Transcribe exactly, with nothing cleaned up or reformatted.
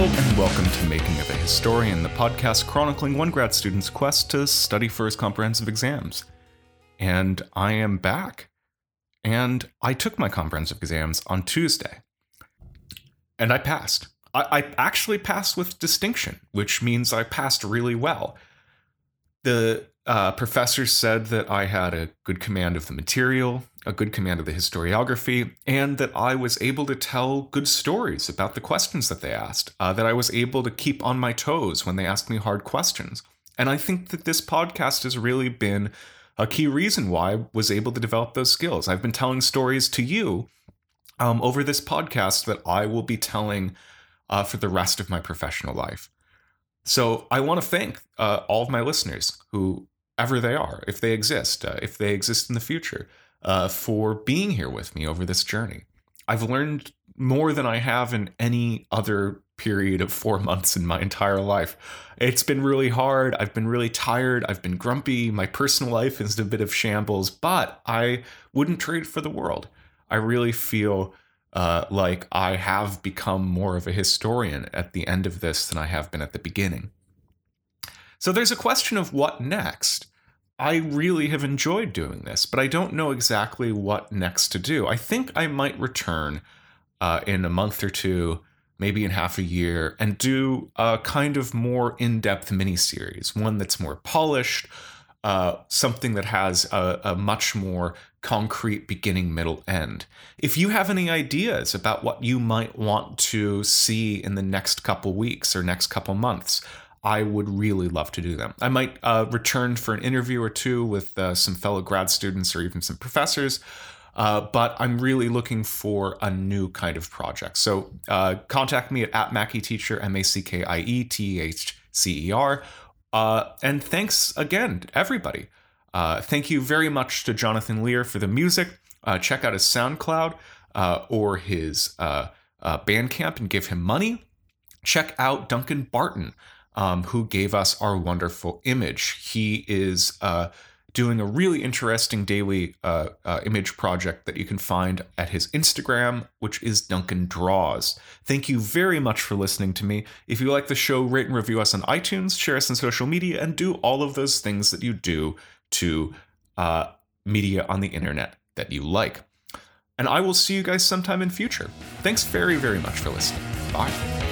Hello and welcome to Making of a Historian, the podcast chronicling one grad student's quest to study for his comprehensive exams. And I am back. And I took my comprehensive exams on Tuesday. And I passed. I, I actually passed with distinction, which means I passed really well. The uh, professor said that I had a good command of the material, a good command of the historiography, and that I was able to tell good stories about the questions that they asked, uh, that I was able to keep on my toes when they asked me hard questions. And I think that this podcast has really been a key reason why I was able to develop those skills. I've been telling stories to you um, over this podcast that I will be telling uh, for the rest of my professional life. So I want to thank uh, all of my listeners, whoever they are, if they exist, uh, if they exist in the future. Uh, for being here with me over this journey. I've learned more than I have in any other period of four months in my entire life. It's been really hard. I've been really tired. I've been grumpy. My personal life is a bit of shambles, but I wouldn't trade for the world. I really feel uh, like I have become more of a historian at the end of this than I have been at the beginning. So there's a question of what next. I really have enjoyed doing this, but I don't know exactly what next to do. I think I might return uh, in a month or two, maybe in half a year, and do a kind of more in-depth miniseries, one that's more polished, uh, something that has a, a much more concrete beginning, middle, end. If you have any ideas about what you might want to see in the next couple weeks or next couple months, I would really love to do them. I might uh, return for an interview or two with uh, some fellow grad students or even some professors, uh, but I'm really looking for a new kind of project. So uh, contact me at, at Mackie Teacher, M A C K I E T H C E R. Uh, and thanks again, everybody. Uh, thank you very much to Jonathan Lear for the music. Uh, check out his SoundCloud uh, or his uh, uh, Bandcamp and give him money. Check out Duncan Barton. Um, who gave us our wonderful image. He is uh, doing a really interesting daily uh, uh, image project that you can find at his Instagram, which is Duncan Draws. Thank you very much for listening to me. If you like the show, rate and review us on iTunes, share us on social media, and do all of those things that you do to uh, media on the internet that you like. And I will see you guys sometime in future. Thanks very, very much for listening. Bye.